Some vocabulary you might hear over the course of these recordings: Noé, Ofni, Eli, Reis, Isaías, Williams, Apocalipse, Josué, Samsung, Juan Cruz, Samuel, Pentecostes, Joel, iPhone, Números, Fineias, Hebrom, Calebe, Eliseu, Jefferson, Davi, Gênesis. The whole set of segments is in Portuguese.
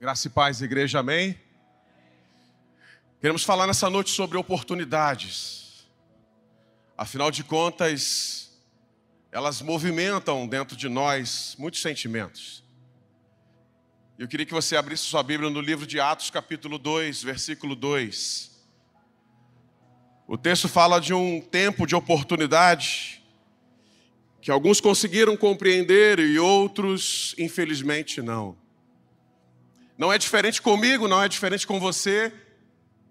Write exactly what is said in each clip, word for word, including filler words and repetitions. Graça e paz, igreja, amém? Queremos falar nessa noite sobre oportunidades. Afinal de contas, elas movimentam dentro de nós muitos sentimentos. Eu queria que você abrisse sua Bíblia no livro de Atos, capítulo dois, versículo dois. O texto fala de um tempo de oportunidade que alguns conseguiram compreender e outros, infelizmente, não. Não é diferente comigo, não é diferente com você,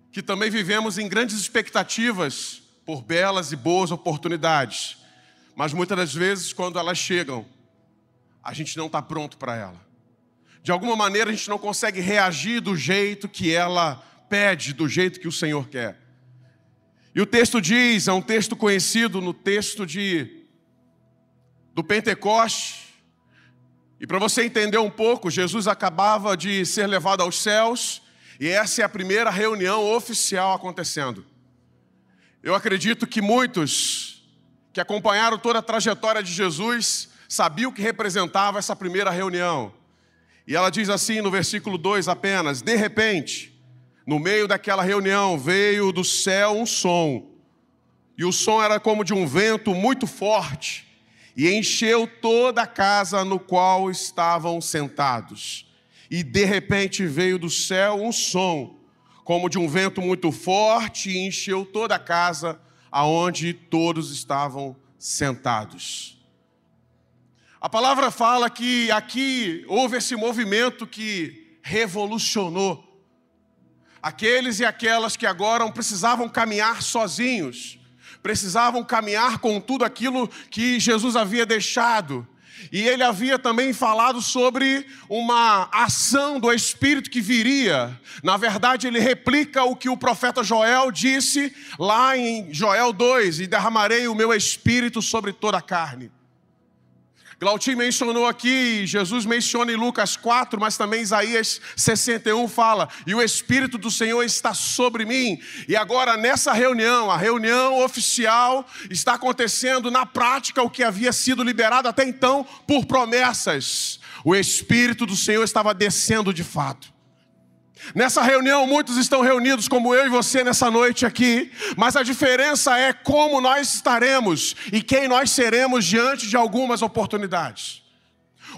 que também vivemos em grandes expectativas por belas e boas oportunidades. Mas muitas das vezes, quando elas chegam, a gente não está pronto para ela. De alguma maneira, a gente não consegue reagir do jeito que ela pede, do jeito que o Senhor quer. E o texto diz, é um texto conhecido no texto de, do Pentecostes. E para você entender um pouco, Jesus acabava de ser levado aos céus e essa é a primeira reunião oficial acontecendo. Eu acredito que muitos que acompanharam toda a trajetória de Jesus sabiam o que representava essa primeira reunião. E ela diz assim no versículo dois apenas: de repente, no meio daquela reunião veio do céu um som. E o som era como de um vento muito forte. E encheu toda a casa no qual estavam sentados. E de repente veio do céu um som, como de um vento muito forte, e encheu toda a casa aonde todos estavam sentados. A palavra fala que aqui houve esse movimento que revolucionou. Aqueles e aquelas que agora não precisavam caminhar sozinhos, precisavam caminhar com tudo aquilo que Jesus havia deixado. E ele havia também falado sobre uma ação do Espírito que viria. Na verdade, ele replica o que o profeta Joel disse lá em Joel dois: e derramarei o meu Espírito sobre toda a carne. Glautinho mencionou aqui, Jesus menciona em Lucas quatro, mas também Isaías sessenta e um fala: e o Espírito do Senhor está sobre mim. E agora nessa reunião, a reunião oficial, está acontecendo na prática o que havia sido liberado até então por promessas. O Espírito do Senhor estava descendo de fato. Nessa reunião, muitos estão reunidos como eu e você nessa noite aqui, mas a diferença é como nós estaremos e quem nós seremos diante de algumas oportunidades.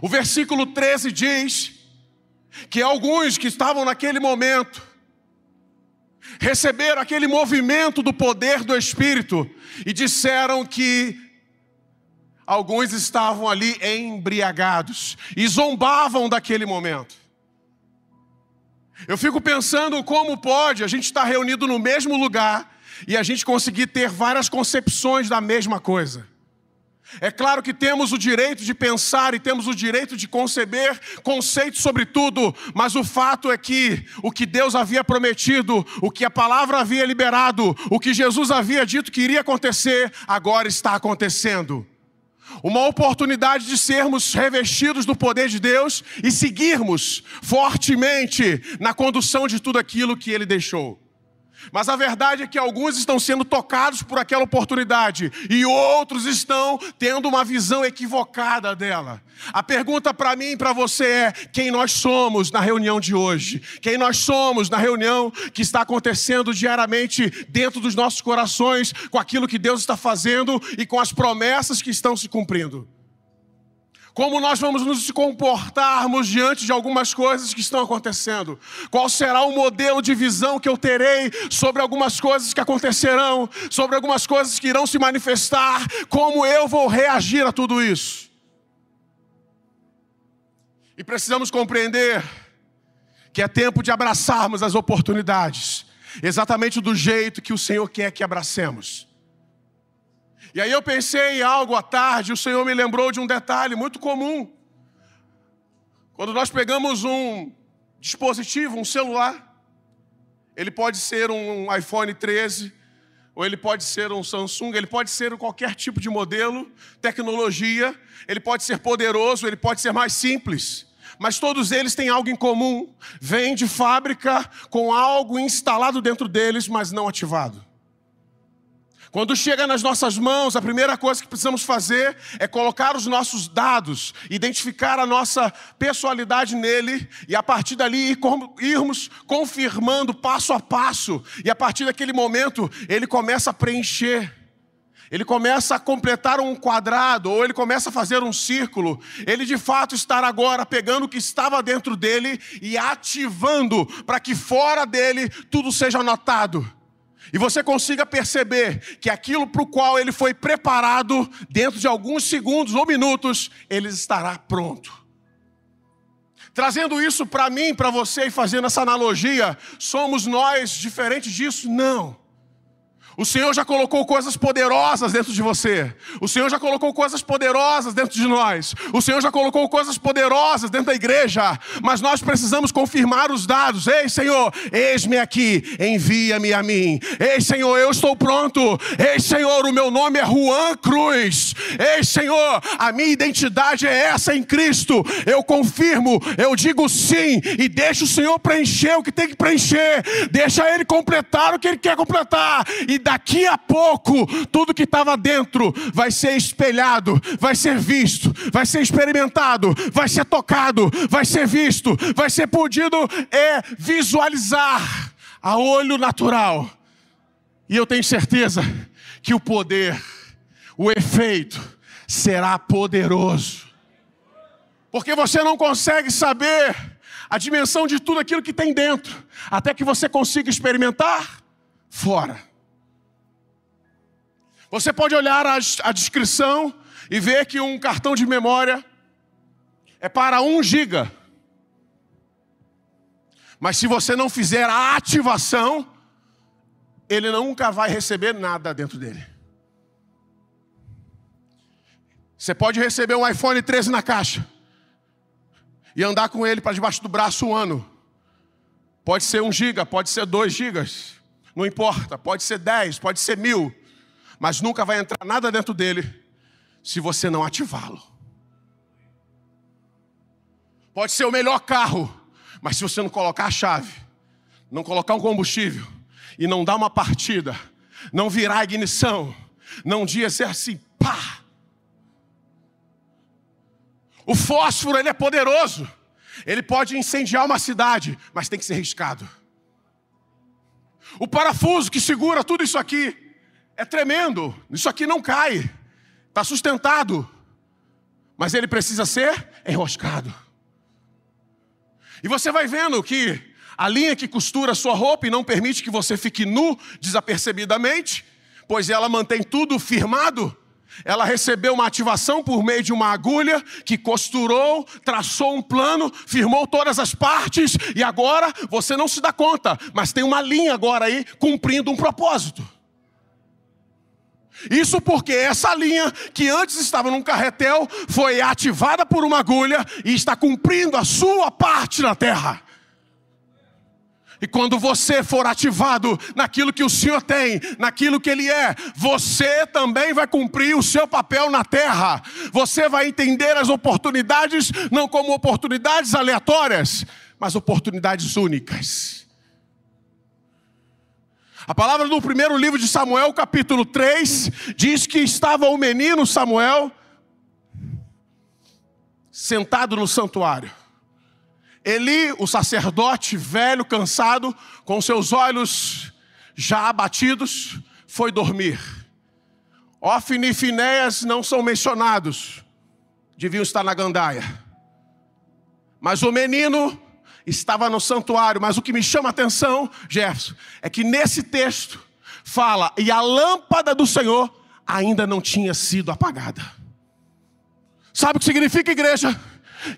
O versículo treze diz que alguns que estavam naquele momento receberam aquele movimento do poder do Espírito e disseram que alguns estavam ali embriagados e zombavam daquele momento. Eu fico pensando como pode a gente estar reunido no mesmo lugar e a gente conseguir ter várias concepções da mesma coisa. É claro que temos o direito de pensar e temos o direito de conceber conceitos sobre tudo, mas o fato é que o que Deus havia prometido, o que a palavra havia liberado, o que Jesus havia dito que iria acontecer, agora está acontecendo. Uma oportunidade de sermos revestidos do poder de Deus e seguirmos fortemente na condução de tudo aquilo que Ele deixou. Mas a verdade é que alguns estão sendo tocados por aquela oportunidade e outros estão tendo uma visão equivocada dela. A pergunta para mim e para você é: quem nós somos na reunião de hoje? Quem nós somos na reunião que está acontecendo diariamente dentro dos nossos corações, com aquilo que Deus está fazendo e com as promessas que estão se cumprindo? Como nós vamos nos comportarmos diante de algumas coisas que estão acontecendo? Qual será o modelo de visão que eu terei sobre algumas coisas que acontecerão? Sobre algumas coisas que irão se manifestar? Como eu vou reagir a tudo isso? E precisamos compreender que é tempo de abraçarmos as oportunidades, exatamente do jeito que o Senhor quer que abracemos. E aí eu pensei em algo à tarde, o Senhor me lembrou de um detalhe muito comum. Quando nós pegamos um dispositivo, um celular, ele pode ser um iPhone treze, ou ele pode ser um Samsung, ele pode ser qualquer tipo de modelo, tecnologia, ele pode ser poderoso, ele pode ser mais simples. Mas todos eles têm algo em comum, vêm de fábrica com algo instalado dentro deles, mas não ativado. Quando chega nas nossas mãos, a primeira coisa que precisamos fazer é colocar os nossos dados, identificar a nossa personalidade nele e a partir dali irmos confirmando passo a passo. E a partir daquele momento, ele começa a preencher. Ele começa a completar um quadrado, ou ele começa a fazer um círculo. Ele de fato está agora pegando o que estava dentro dele e ativando para que fora dele tudo seja notado. E você consiga perceber que aquilo para o qual ele foi preparado, dentro de alguns segundos ou minutos, ele estará pronto. Trazendo isso para mim, para você, e fazendo essa analogia, somos nós diferentes disso? Não. O Senhor já colocou coisas poderosas dentro de você. O Senhor já colocou coisas poderosas dentro de nós. O Senhor já colocou coisas poderosas dentro da igreja. Mas nós precisamos confirmar os dados. Ei, Senhor, eis-me aqui, envia-me a mim. Ei, Senhor, eu estou pronto. Ei, Senhor, o meu nome é Juan Cruz. Ei, Senhor, a minha identidade é essa em Cristo. Eu confirmo, eu digo sim. E deixa o Senhor preencher o que tem que preencher. Deixa Ele completar o que Ele quer completar. E daqui a pouco, tudo que estava dentro vai ser espelhado, vai ser visto, vai ser experimentado, vai ser tocado, vai ser visto, vai ser podido é, visualizar a olho natural. E eu tenho certeza que o poder, o efeito será poderoso. Porque você não consegue saber a dimensão de tudo aquilo que tem dentro, até que você consiga experimentar fora. Você pode olhar a, a descrição e ver que um cartão de memória é para um giga. Mas se você não fizer a ativação, ele nunca vai receber nada dentro dele. Você pode receber um iPhone treze na caixa e andar com ele para debaixo do braço um ano. Pode ser um giga, pode ser dois gigas, não importa. Pode ser dez, pode ser mil. Mas nunca vai entrar nada dentro dele se você não ativá-lo. Pode ser o melhor carro, mas se você não colocar a chave, não colocar um combustível e não dar uma partida, não virar a ignição, não dizer assim, pá! O fósforo, ele é poderoso. Ele pode incendiar uma cidade, mas tem que ser riscado. O parafuso que segura tudo isso aqui é tremendo, isso aqui não cai, está sustentado, mas ele precisa ser enroscado. E você vai vendo que a linha que costura a sua roupa e não permite que você fique nu desapercebidamente, pois ela mantém tudo firmado, ela recebeu uma ativação por meio de uma agulha que costurou, traçou um plano, firmou todas as partes e agora você não se dá conta, mas tem uma linha agora aí cumprindo um propósito. Isso porque essa linha que antes estava num carretel foi ativada por uma agulha e está cumprindo a sua parte na terra. E quando você for ativado naquilo que o Senhor tem, naquilo que Ele é, você também vai cumprir o seu papel na terra. Você vai entender as oportunidades, não como oportunidades aleatórias, mas oportunidades únicas. A palavra do primeiro livro de Samuel, capítulo três, diz que estava o menino Samuel sentado no santuário. Eli, o sacerdote velho, cansado, com seus olhos já abatidos, foi dormir. Ofni e Fineias não são mencionados, deviam estar na gandaia. Mas o menino estava no santuário, mas o que me chama a atenção, Jefferson, é que nesse texto fala, e a lâmpada do Senhor ainda não tinha sido apagada. Sabe o que significa, igreja?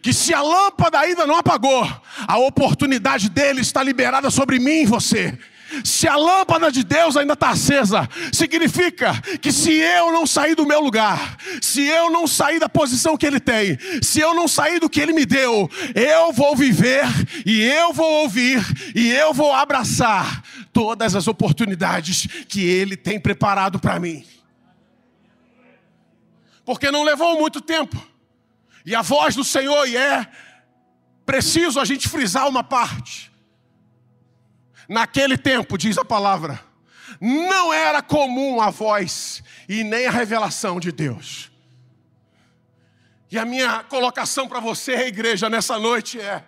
Que se a lâmpada ainda não apagou, a oportunidade dele está liberada sobre mim e você. Se a lâmpada de Deus ainda está acesa, significa que se eu não sair do meu lugar, se eu não sair da posição que Ele tem, se eu não sair do que Ele me deu, eu vou viver e eu vou ouvir e eu vou abraçar todas as oportunidades que Ele tem preparado para mim. Porque não levou muito tempo. E a voz do Senhor, e é preciso a gente frisar uma parte. Naquele tempo, diz a palavra, não era comum a voz e nem a revelação de Deus. E a minha colocação para você, igreja, nessa noite é: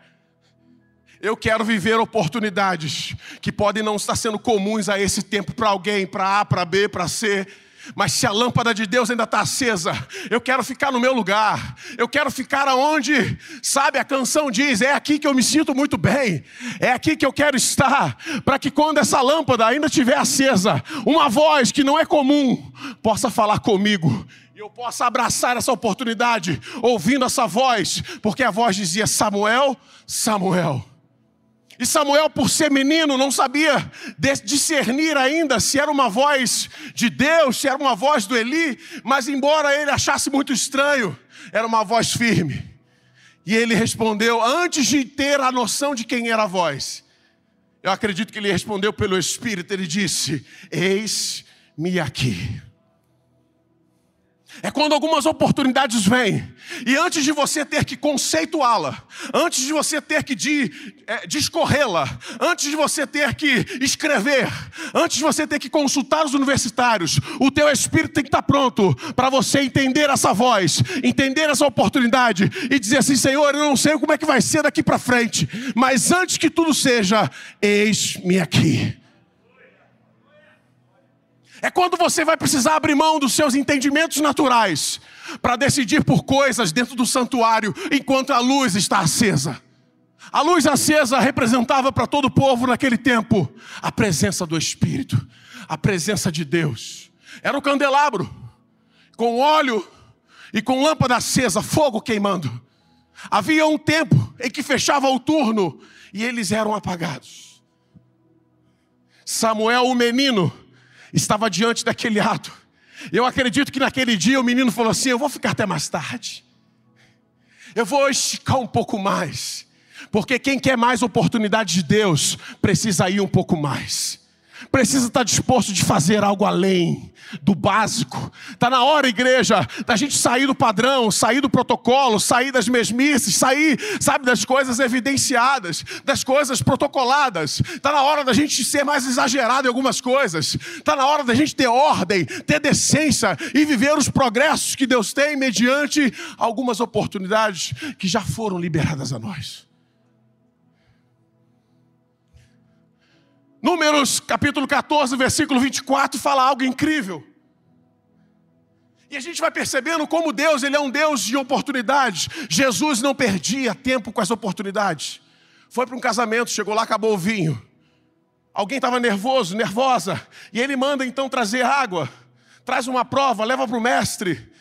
eu quero viver oportunidades que podem não estar sendo comuns a esse tempo para alguém, para A, para B, para C. Mas se a lâmpada de Deus ainda está acesa, eu quero ficar no meu lugar, eu quero ficar aonde, sabe, a canção diz, é aqui que eu me sinto muito bem, é aqui que eu quero estar, para que quando essa lâmpada ainda estiver acesa, uma voz que não é comum possa falar comigo, e eu possa abraçar essa oportunidade, ouvindo essa voz, porque a voz dizia: Samuel, Samuel. E Samuel, por ser menino, não sabia discernir ainda se era uma voz de Deus, se era uma voz do Eli, mas embora ele achasse muito estranho, era uma voz firme. E ele respondeu, antes de ter a noção de quem era a voz, eu acredito que ele respondeu pelo Espírito, ele disse: eis-me aqui. É quando algumas oportunidades vêm, e antes de você ter que conceituá-la, antes de você ter que discorrê-la, antes de você ter que escrever, antes de você ter que consultar os universitários, o teu espírito tem que estar pronto para você entender essa voz, entender essa oportunidade e dizer assim: Senhor, eu não sei como é que vai ser daqui para frente, mas antes que tudo seja, eis-me aqui. É quando você vai precisar abrir mão dos seus entendimentos naturais para decidir por coisas dentro do santuário enquanto a luz está acesa. A luz acesa representava para todo o povo naquele tempo a presença do Espírito, a presença de Deus. Era um candelabro com óleo e com lâmpada acesa, fogo queimando. Havia um tempo em que fechava o turno e eles eram apagados. Samuel, o menino, estava diante daquele ato. Eu acredito que naquele dia o menino falou assim: eu vou ficar até mais tarde, eu vou esticar um pouco mais, porque quem quer mais oportunidade de Deus precisa ir um pouco mais, precisa estar disposto de fazer algo além do básico. Está na hora, igreja, da gente sair do padrão, sair do protocolo, sair das mesmices, sair, sabe, das coisas evidenciadas, das coisas protocoladas. Está na hora da gente ser mais exagerado em algumas coisas. Está na hora da gente ter ordem, ter decência e viver os progressos que Deus tem mediante algumas oportunidades que já foram liberadas a nós. Números capítulo quatorze, versículo vinte e quatro, fala algo incrível. E a gente vai percebendo como Deus, Ele é um Deus de oportunidades. Jesus não perdia tempo com as oportunidades. Foi para um casamento, chegou lá, acabou o vinho. Alguém estava nervoso, nervosa, e Ele manda então trazer água. Traz uma prova, leva para o mestre.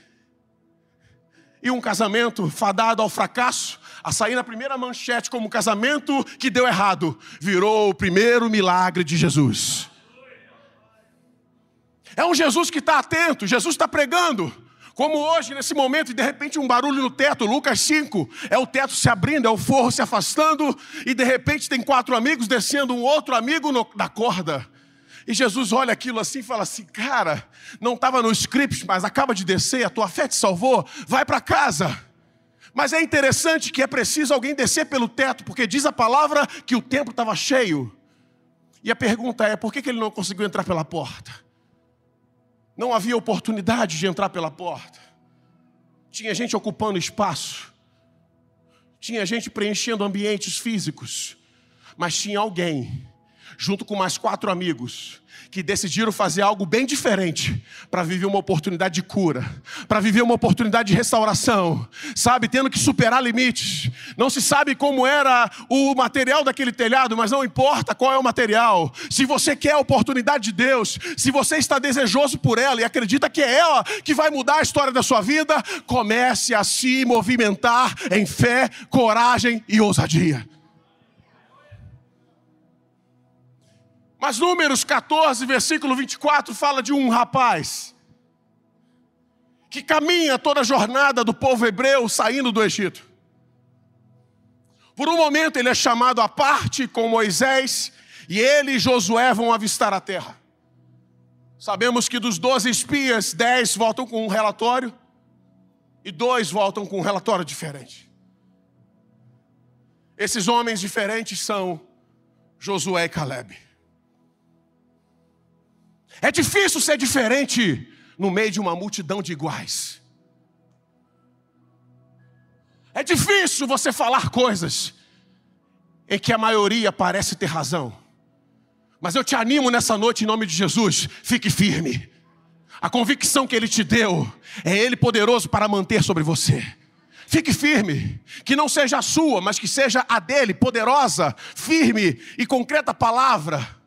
E um casamento fadado ao fracasso, a sair na primeira manchete como casamento que deu errado, virou o primeiro milagre de Jesus. É um Jesus que está atento, Jesus está pregando, como hoje, nesse momento, e de repente um barulho no teto, Lucas cinco, é o teto se abrindo, é o forro se afastando, e de repente tem quatro amigos descendo, um outro amigo no, da corda. E Jesus olha aquilo assim e fala assim: cara, não estava no script, mas acaba de descer, a tua fé te salvou, vai para casa. Mas é interessante que é preciso alguém descer pelo teto, porque diz a palavra que o templo estava cheio. E a pergunta é, por que ele não conseguiu entrar pela porta? Não havia oportunidade de entrar pela porta. Tinha gente ocupando espaço. Tinha gente preenchendo ambientes físicos. Mas tinha alguém, junto com mais quatro amigos, que decidiram fazer algo bem diferente para viver uma oportunidade de cura, para viver uma oportunidade de restauração, sabe, tendo que superar limites. Não se sabe como era o material daquele telhado, mas não importa qual é o material. Se você quer a oportunidade de Deus, se você está desejoso por ela e acredita que é ela que vai mudar a história da sua vida, comece a se movimentar em fé, coragem e ousadia. Mas Números quatorze, versículo vinte e quatro, fala de um rapaz que caminha toda a jornada do povo hebreu saindo do Egito. Por um momento ele é chamado à parte com Moisés e ele e Josué vão avistar a terra. Sabemos que dos doze espias, dez voltam com um relatório e dois voltam com um relatório diferente. Esses homens diferentes são Josué e Calebe. É difícil ser diferente no meio de uma multidão de iguais. É difícil você falar coisas em que a maioria parece ter razão. Mas eu te animo nessa noite em nome de Jesus, fique firme. A convicção que Ele te deu, é Ele poderoso para manter sobre você. Fique firme, que não seja a sua, mas que seja a dele, poderosa, firme e concreta palavra.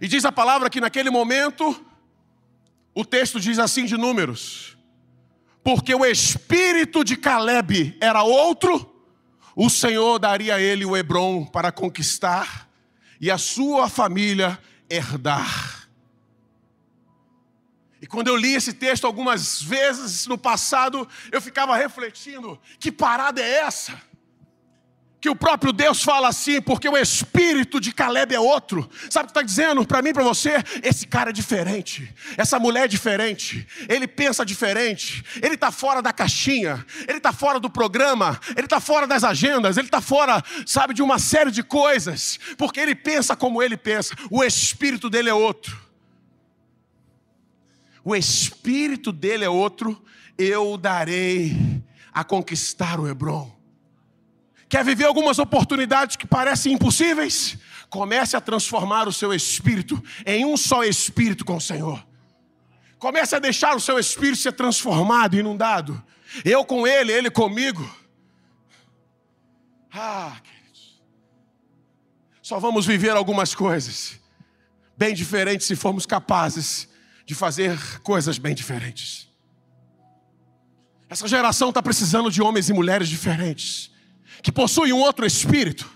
E diz a palavra que naquele momento, o texto diz assim de Números: porque o espírito de Calebe era outro, o Senhor daria a ele o Hebrom para conquistar e a sua família herdar. E quando eu li esse texto algumas vezes no passado, eu ficava refletindo, que parada é essa? Que o próprio Deus fala assim, porque o espírito de Calebe é outro. Sabe o que está dizendo para mim, para você? Esse cara é diferente, essa mulher é diferente, ele pensa diferente, ele está fora da caixinha, ele está fora do programa, ele está fora das agendas, ele está fora, sabe, de uma série de coisas, porque ele pensa como ele pensa, o espírito dele é outro. O espírito dele é outro, eu o darei a conquistar o Hebrom. Quer viver algumas oportunidades que parecem impossíveis? Comece a transformar o seu espírito em um só espírito com o Senhor. Comece a deixar o seu espírito ser transformado, inundado. Eu com Ele, Ele comigo. Ah, queridos. Só vamos viver algumas coisas bem diferentes se formos capazes de fazer coisas bem diferentes. Essa geração está precisando de homens e mulheres diferentes, que possui um outro espírito,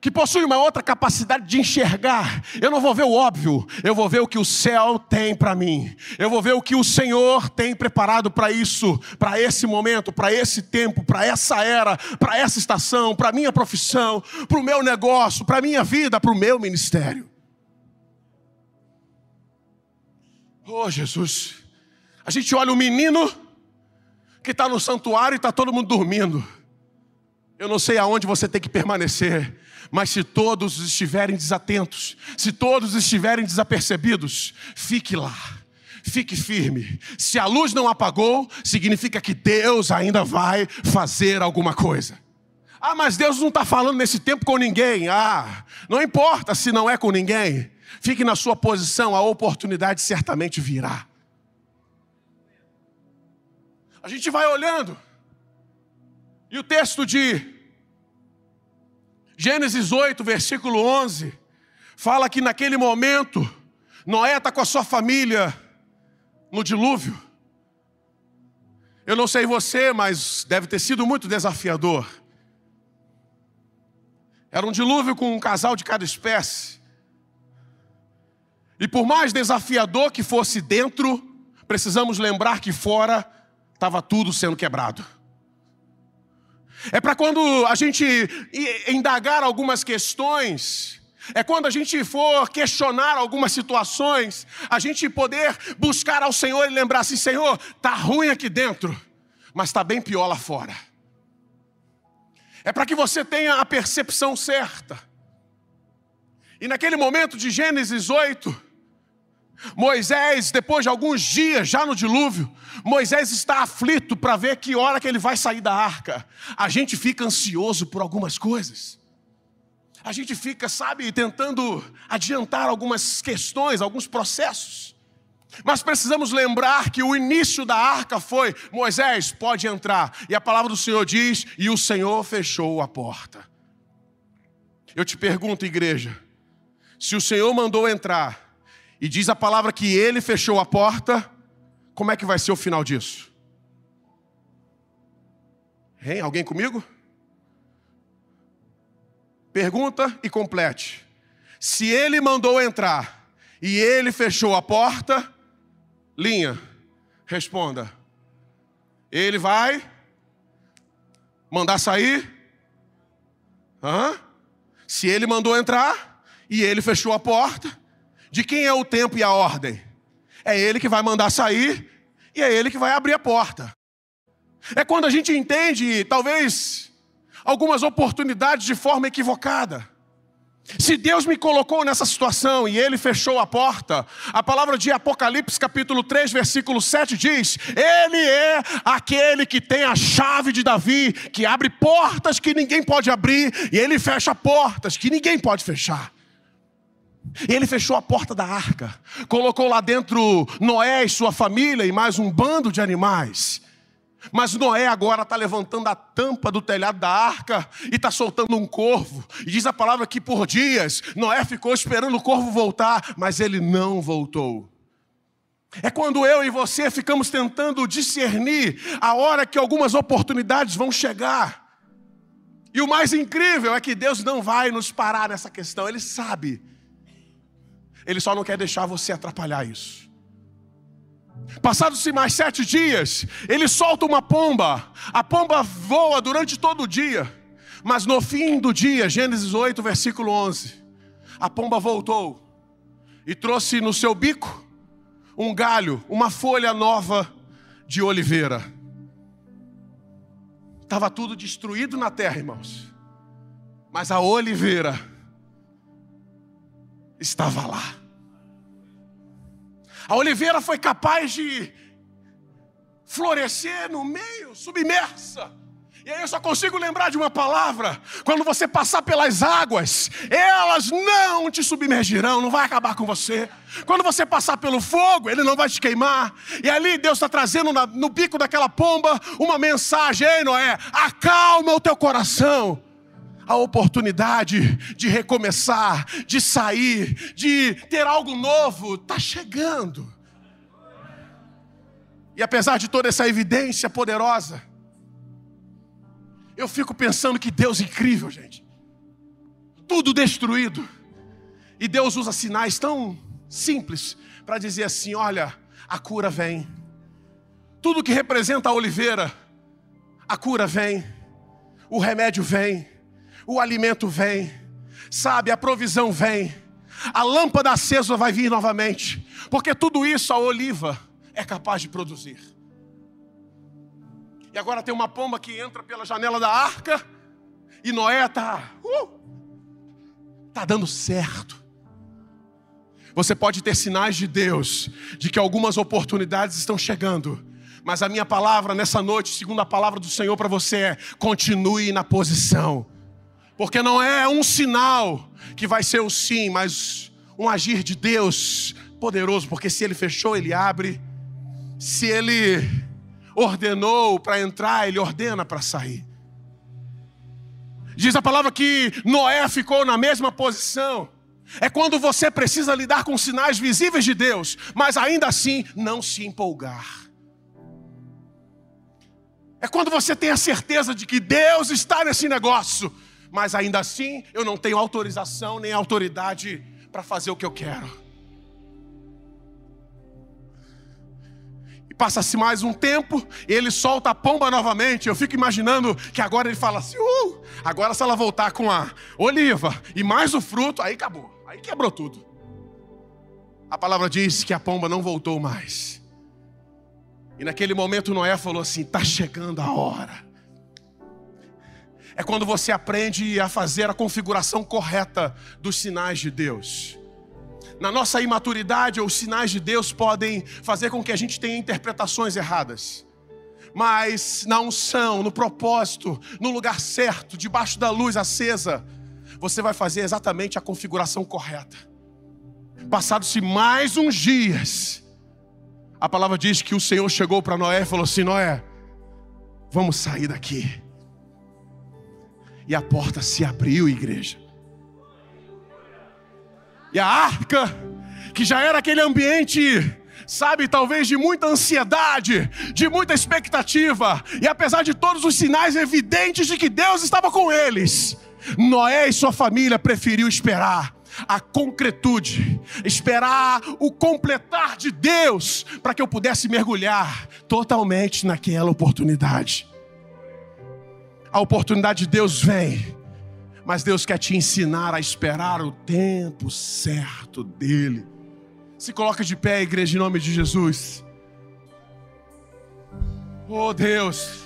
que possui uma outra capacidade de enxergar. Eu não vou ver o óbvio, eu vou ver o que o céu tem para mim, eu vou ver o que o Senhor tem preparado para isso, para esse momento, para esse tempo, para essa era, para essa estação, para a minha profissão, para o meu negócio, para a minha vida, para o meu ministério. Oh, Jesus, a gente olha o menino que está no santuário e está todo mundo dormindo. Eu não sei aonde você tem que permanecer, mas se todos estiverem desatentos, se todos estiverem desapercebidos, fique lá, fique firme. Se a luz não apagou, significa que Deus ainda vai fazer alguma coisa. Ah, mas Deus não está falando nesse tempo com ninguém. Ah, não importa se não é com ninguém, fique na sua posição, a oportunidade certamente virá. A gente vai olhando. E o texto de Gênesis oito, versículo onze, fala que naquele momento, Noé está com a sua família no dilúvio. Eu não sei você, mas deve ter sido muito desafiador. Era um dilúvio com um casal de cada espécie. E por mais desafiador que fosse dentro, precisamos lembrar que fora estava tudo sendo quebrado. É para quando a gente indagar algumas questões, é quando a gente for questionar algumas situações, a gente poder buscar ao Senhor e lembrar assim, Senhor, está ruim aqui dentro, mas está bem pior lá fora. É para que você tenha a percepção certa. E naquele momento de Gênesis oito, Moisés, depois de alguns dias já no dilúvio, Moisés está aflito para ver que hora que ele vai sair da arca. A gente fica ansioso por algumas coisas. A gente fica, sabe, tentando adiantar algumas questões, alguns processos. Mas precisamos lembrar que o início da arca foi, Moisés, pode entrar. E a palavra do Senhor diz, e o Senhor fechou a porta. Eu te pergunto, igreja, se o Senhor mandou entrar, e diz a palavra que ele fechou a porta, como é que vai ser o final disso? Hein? Alguém comigo? Pergunta e complete. Se ele mandou entrar e ele fechou a porta, linha, responda. Ele vai mandar sair? Hã? Se ele mandou entrar e ele fechou a porta, de quem é o tempo e a ordem? É ele que vai mandar sair e é ele que vai abrir a porta. É quando a gente entende, talvez, algumas oportunidades de forma equivocada. Se Deus me colocou nessa situação e Ele fechou a porta, a palavra de Apocalipse capítulo três, versículo sete diz: Ele é aquele que tem a chave de Davi, que abre portas que ninguém pode abrir, e Ele fecha portas que ninguém pode fechar. Ele fechou a porta da arca, colocou lá dentro Noé e sua família e mais um bando de animais. Mas Noé agora está levantando a tampa do telhado da arca e está soltando um corvo. E diz a palavra que por dias Noé ficou esperando o corvo voltar, mas ele não voltou. É quando eu e você ficamos tentando discernir a hora que algumas oportunidades vão chegar. E o mais incrível é que Deus não vai nos parar nessa questão, Ele sabe. Ele só não quer deixar você atrapalhar isso. Passados-se mais sete dias, ele solta uma pomba. A pomba voa durante todo o dia. Mas no fim do dia, Gênesis oito, versículo onze, a pomba voltou e trouxe no seu bico um galho, uma folha nova de oliveira. Estava tudo destruído na terra, irmãos. Mas a oliveira estava lá. A oliveira foi capaz de florescer no meio, submersa. E aí eu só consigo lembrar de uma palavra: quando você passar pelas águas, elas não te submergirão, não vai acabar com você. Quando você passar pelo fogo, ele não vai te queimar. E ali Deus está trazendo na, no bico daquela pomba uma mensagem: ei Noé, acalma o teu coração. A oportunidade de recomeçar, de sair, de ter algo novo, está chegando. E apesar de toda essa evidência poderosa, eu fico pensando que Deus é incrível, gente. Tudo destruído. E Deus usa sinais tão simples para dizer assim: olha, a cura vem. Tudo que representa a oliveira, a cura vem, o remédio vem. O alimento vem, sabe, a provisão vem, a lâmpada acesa vai vir novamente, porque tudo isso a oliva é capaz de produzir. E agora tem uma pomba que entra pela janela da arca, e Noé está uh, tá dando certo. Você pode ter sinais de Deus, de que algumas oportunidades estão chegando, mas a minha palavra nessa noite, segundo a palavra do Senhor para você é: continue na posição. Porque não é um sinal que vai ser o sim, mas um agir de Deus poderoso. Porque se Ele fechou, Ele abre. Se Ele ordenou para entrar, Ele ordena para sair. Diz a palavra que Noé ficou na mesma posição. É quando você precisa lidar com sinais visíveis de Deus, mas ainda assim não se empolgar. É quando você tem a certeza de que Deus está nesse negócio, mas ainda assim eu não tenho autorização nem autoridade para fazer o que eu quero. E passa-se mais um tempo, ele solta a pomba novamente. Eu fico imaginando que agora ele fala assim: uh, agora se ela voltar com a oliva e mais o fruto, aí acabou, aí quebrou tudo. A palavra diz que a pomba não voltou mais. E naquele momento Noé falou assim: está chegando a hora. É quando você aprende a fazer a configuração correta dos sinais de Deus. Na nossa imaturidade, os sinais de Deus podem fazer com que a gente tenha interpretações erradas. Mas na unção, no propósito, no lugar certo, debaixo da luz acesa, você vai fazer exatamente a configuração correta. Passados-se mais uns dias, a palavra diz que o Senhor chegou para Noé e falou assim: Noé, vamos sair daqui. E a porta se abriu, igreja. E a arca, que já era aquele ambiente, sabe, talvez de muita ansiedade, de muita expectativa, e apesar de todos os sinais evidentes de que Deus estava com eles, Noé e sua família preferiu esperar a concretude, esperar o completar de Deus, para que eu pudesse mergulhar totalmente naquela oportunidade. A oportunidade de Deus vem, mas Deus quer te ensinar a esperar o tempo certo dEle. Se coloca de pé, igreja, em nome de Jesus. Oh Deus,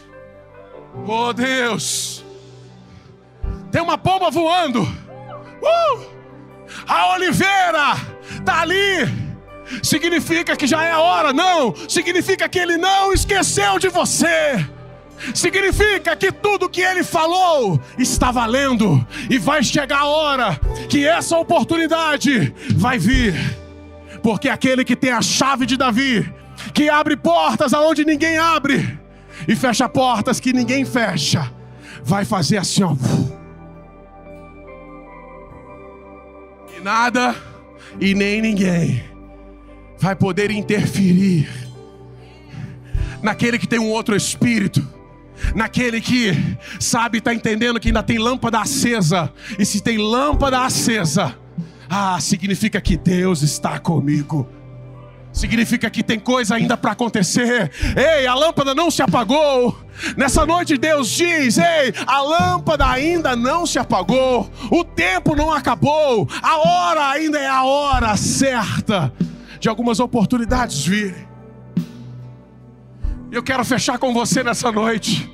oh Deus, tem uma pomba voando, Uh! A oliveira está ali. Significa que já é a hora? Não. Significa que ele não esqueceu de você. Significa que tudo que ele falou está valendo. E vai chegar a hora que essa oportunidade vai vir. Porque aquele que tem a chave de Davi, que abre portas aonde ninguém abre e fecha portas que ninguém fecha, vai fazer assim, ó. E nada e nem ninguém vai poder interferir naquele que tem um outro espírito, naquele que sabe, está entendendo que ainda tem lâmpada acesa. E se tem lâmpada acesa, ah, significa que Deus está comigo. Significa que tem coisa ainda para acontecer. Ei, a lâmpada não se apagou. Nessa noite Deus diz: ei, a lâmpada ainda não se apagou. O tempo não acabou. A hora ainda é a hora certa de algumas oportunidades virem. Eu quero fechar com você nessa noite.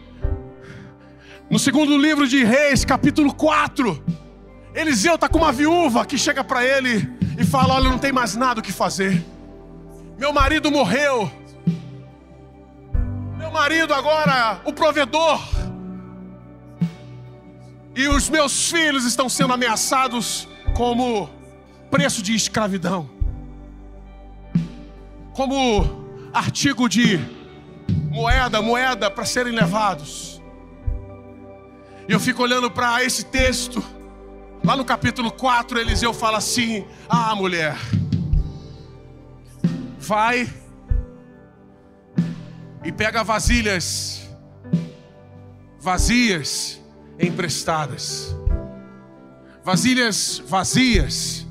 No segundo livro de Reis, capítulo quatro, Eliseu está com uma viúva que chega para ele e fala: olha, não tem mais nada o que fazer. Meu marido morreu. Meu marido agora, o provedor. E os meus filhos estão sendo ameaçados como preço de escravidão, como artigo de moeda, moeda para serem levados. E eu fico olhando para esse texto. Lá no capítulo quatro, Eliseu fala assim: ah, mulher, vai e pega vasilhas vazias emprestadas. Vasilhas vazias.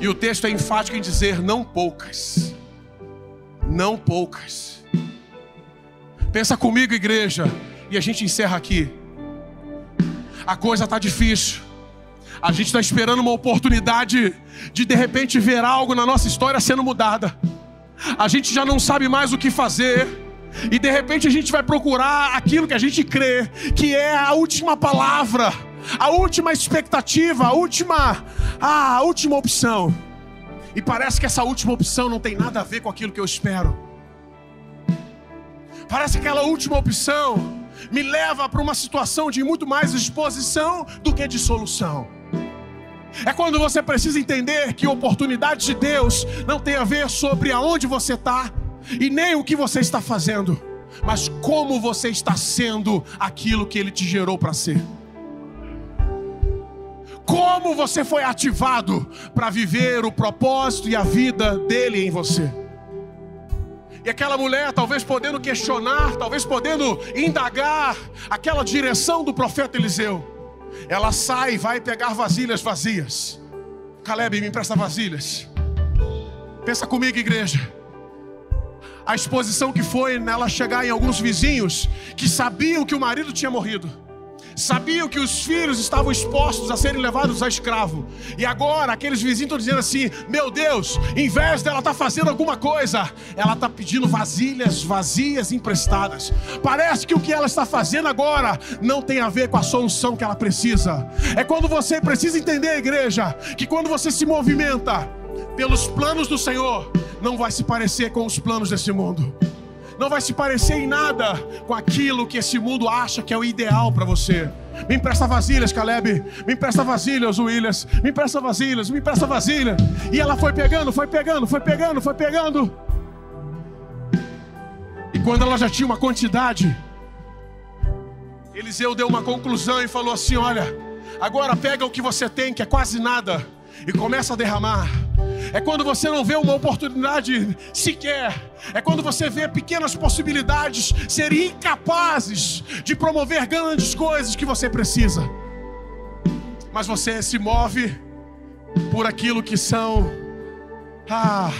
E o texto é enfático em dizer: não poucas. Não poucas. Pensa comigo, igreja. E a gente encerra aqui. A coisa está difícil. A gente está esperando uma oportunidade de de repente ver algo na nossa história sendo mudada. A gente já não sabe mais o que fazer. E de repente a gente vai procurar aquilo que a gente crê que é a última palavra, a última expectativa, a última, a última opção. E parece que essa última opção não tem nada a ver com aquilo que eu espero. Parece que aquela última opção me leva para uma situação de muito mais exposição do que de solução. É quando você precisa entender que oportunidade de Deus não tem a ver sobre aonde você está e nem o que você está fazendo, mas como você está sendo aquilo que Ele te gerou para ser. Como você foi ativado para viver o propósito e a vida dEle em você. E aquela mulher, talvez podendo questionar, talvez podendo indagar aquela direção do profeta Eliseu, ela sai e vai pegar vasilhas vazias. Calebe, me empresta vasilhas. Pensa comigo, igreja. A exposição que foi nela chegar em alguns vizinhos que sabiam que o marido tinha morrido, sabiam que os filhos estavam expostos a serem levados a escravo. E agora aqueles vizinhos estão dizendo assim: meu Deus, em vez dela estar fazendo alguma coisa, ela está pedindo vasilhas vazias emprestadas. Parece que o que ela está fazendo agora não tem a ver com a solução que ela precisa. É quando você precisa entender, igreja, que quando você se movimenta pelos planos do Senhor, não vai se parecer com os planos desse mundo. Não vai se parecer em nada com aquilo que esse mundo acha que é o ideal para você. Me empresta vasilhas, Calebe. Me empresta vasilhas, Williams. Me empresta vasilhas, me empresta vasilhas. E ela foi pegando, foi pegando, foi pegando, foi pegando. E quando ela já tinha uma quantidade, Eliseu deu uma conclusão e falou assim: olha, agora pega o que você tem, que é quase nada, e começa a derramar. É quando você não vê uma oportunidade sequer. É quando você vê pequenas possibilidades serem incapazes de promover grandes coisas que você precisa. Mas você se move por aquilo que são ah,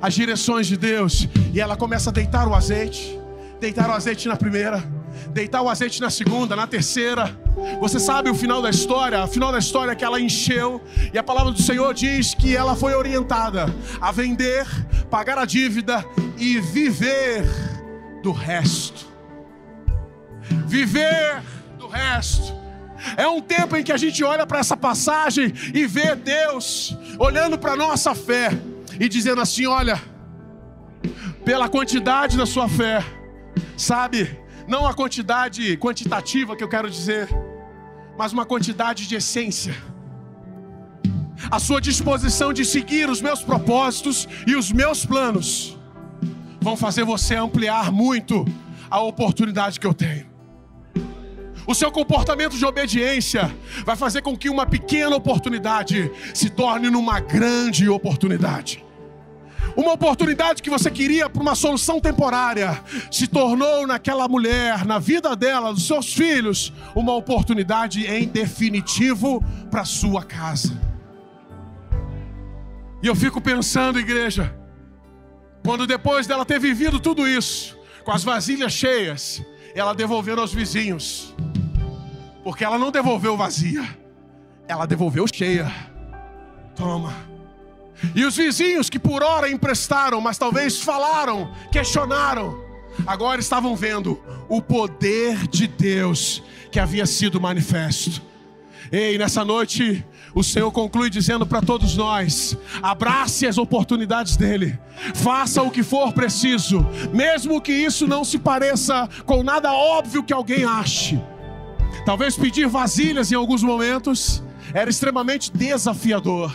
as direções de Deus. E ela começa a deitar o azeite. Deitar o azeite na primeira. Deitar o azeite na segunda, na terceira. Você sabe o final da história? O final da história é que ela encheu. E a palavra do Senhor diz que ela foi orientada a vender, pagar a dívida e viver do resto. Viver do resto. É um tempo em que a gente olha para essa passagem e vê Deus olhando para a nossa fé e dizendo assim: olha, pela quantidade da sua fé, sabe, não a quantidade quantitativa que eu quero dizer, mas uma quantidade de essência, a sua disposição de seguir os meus propósitos e os meus planos vão fazer você ampliar muito a oportunidade que eu tenho. O seu comportamento de obediência vai fazer com que uma pequena oportunidade se torne numa grande oportunidade. Uma oportunidade que você queria para uma solução temporária se tornou naquela mulher, na vida dela, dos seus filhos, uma oportunidade em definitivo para a sua casa. E eu fico pensando, igreja, quando depois dela ter vivido tudo isso, com as vasilhas cheias, ela devolveu aos vizinhos. Porque ela não devolveu vazia, ela devolveu cheia. Toma. E os vizinhos que por hora emprestaram, mas talvez falaram, questionaram, agora estavam vendo o poder de Deus que havia sido manifesto. Ei, nessa noite o Senhor conclui dizendo para todos nós: abrace as oportunidades dele, faça o que for preciso, mesmo que isso não se pareça com nada óbvio que alguém ache. Talvez pedir vasilhas em alguns momentos era extremamente desafiador.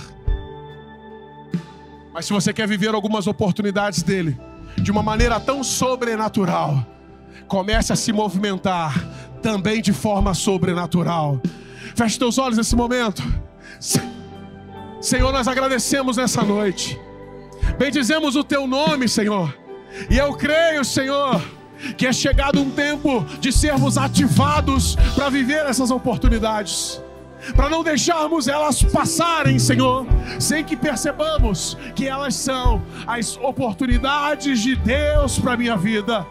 Mas se você quer viver algumas oportunidades dele de uma maneira tão sobrenatural, comece a se movimentar também de forma sobrenatural. Feche teus olhos nesse momento. Senhor, nós agradecemos nessa noite. Bendizemos o teu nome, Senhor. E eu creio, Senhor, que é chegado um tempo de sermos ativados para viver essas oportunidades, para não deixarmos elas passarem, Senhor, sem que percebamos que elas são as oportunidades de Deus para a minha vida.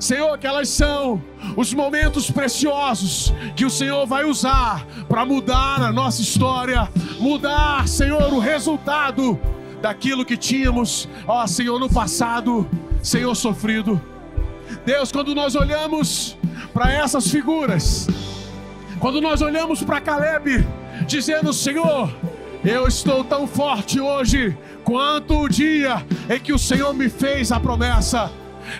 Senhor, que elas são os momentos preciosos que o Senhor vai usar para mudar a nossa história, mudar, Senhor, o resultado daquilo que tínhamos, ó Senhor, no passado, Senhor, sofrido. Deus, quando nós olhamos para essas figuras, quando nós olhamos para Calebe, dizendo: Senhor, eu estou tão forte hoje quanto o dia em que o Senhor me fez a promessa.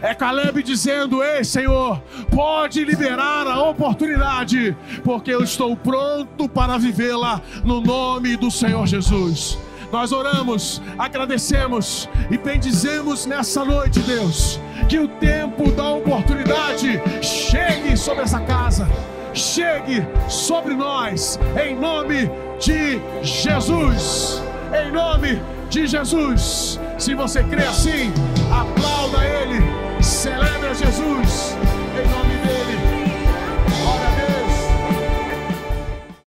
É Calebe dizendo: ei, Senhor, pode liberar a oportunidade, porque eu estou pronto para vivê-la no nome do Senhor Jesus. Nós oramos, agradecemos e bendizemos nessa noite, Deus, que o tempo da oportunidade chegue sobre essa casa, chegue sobre nós, em nome de Jesus, em nome de Jesus. Se você crê assim, amém.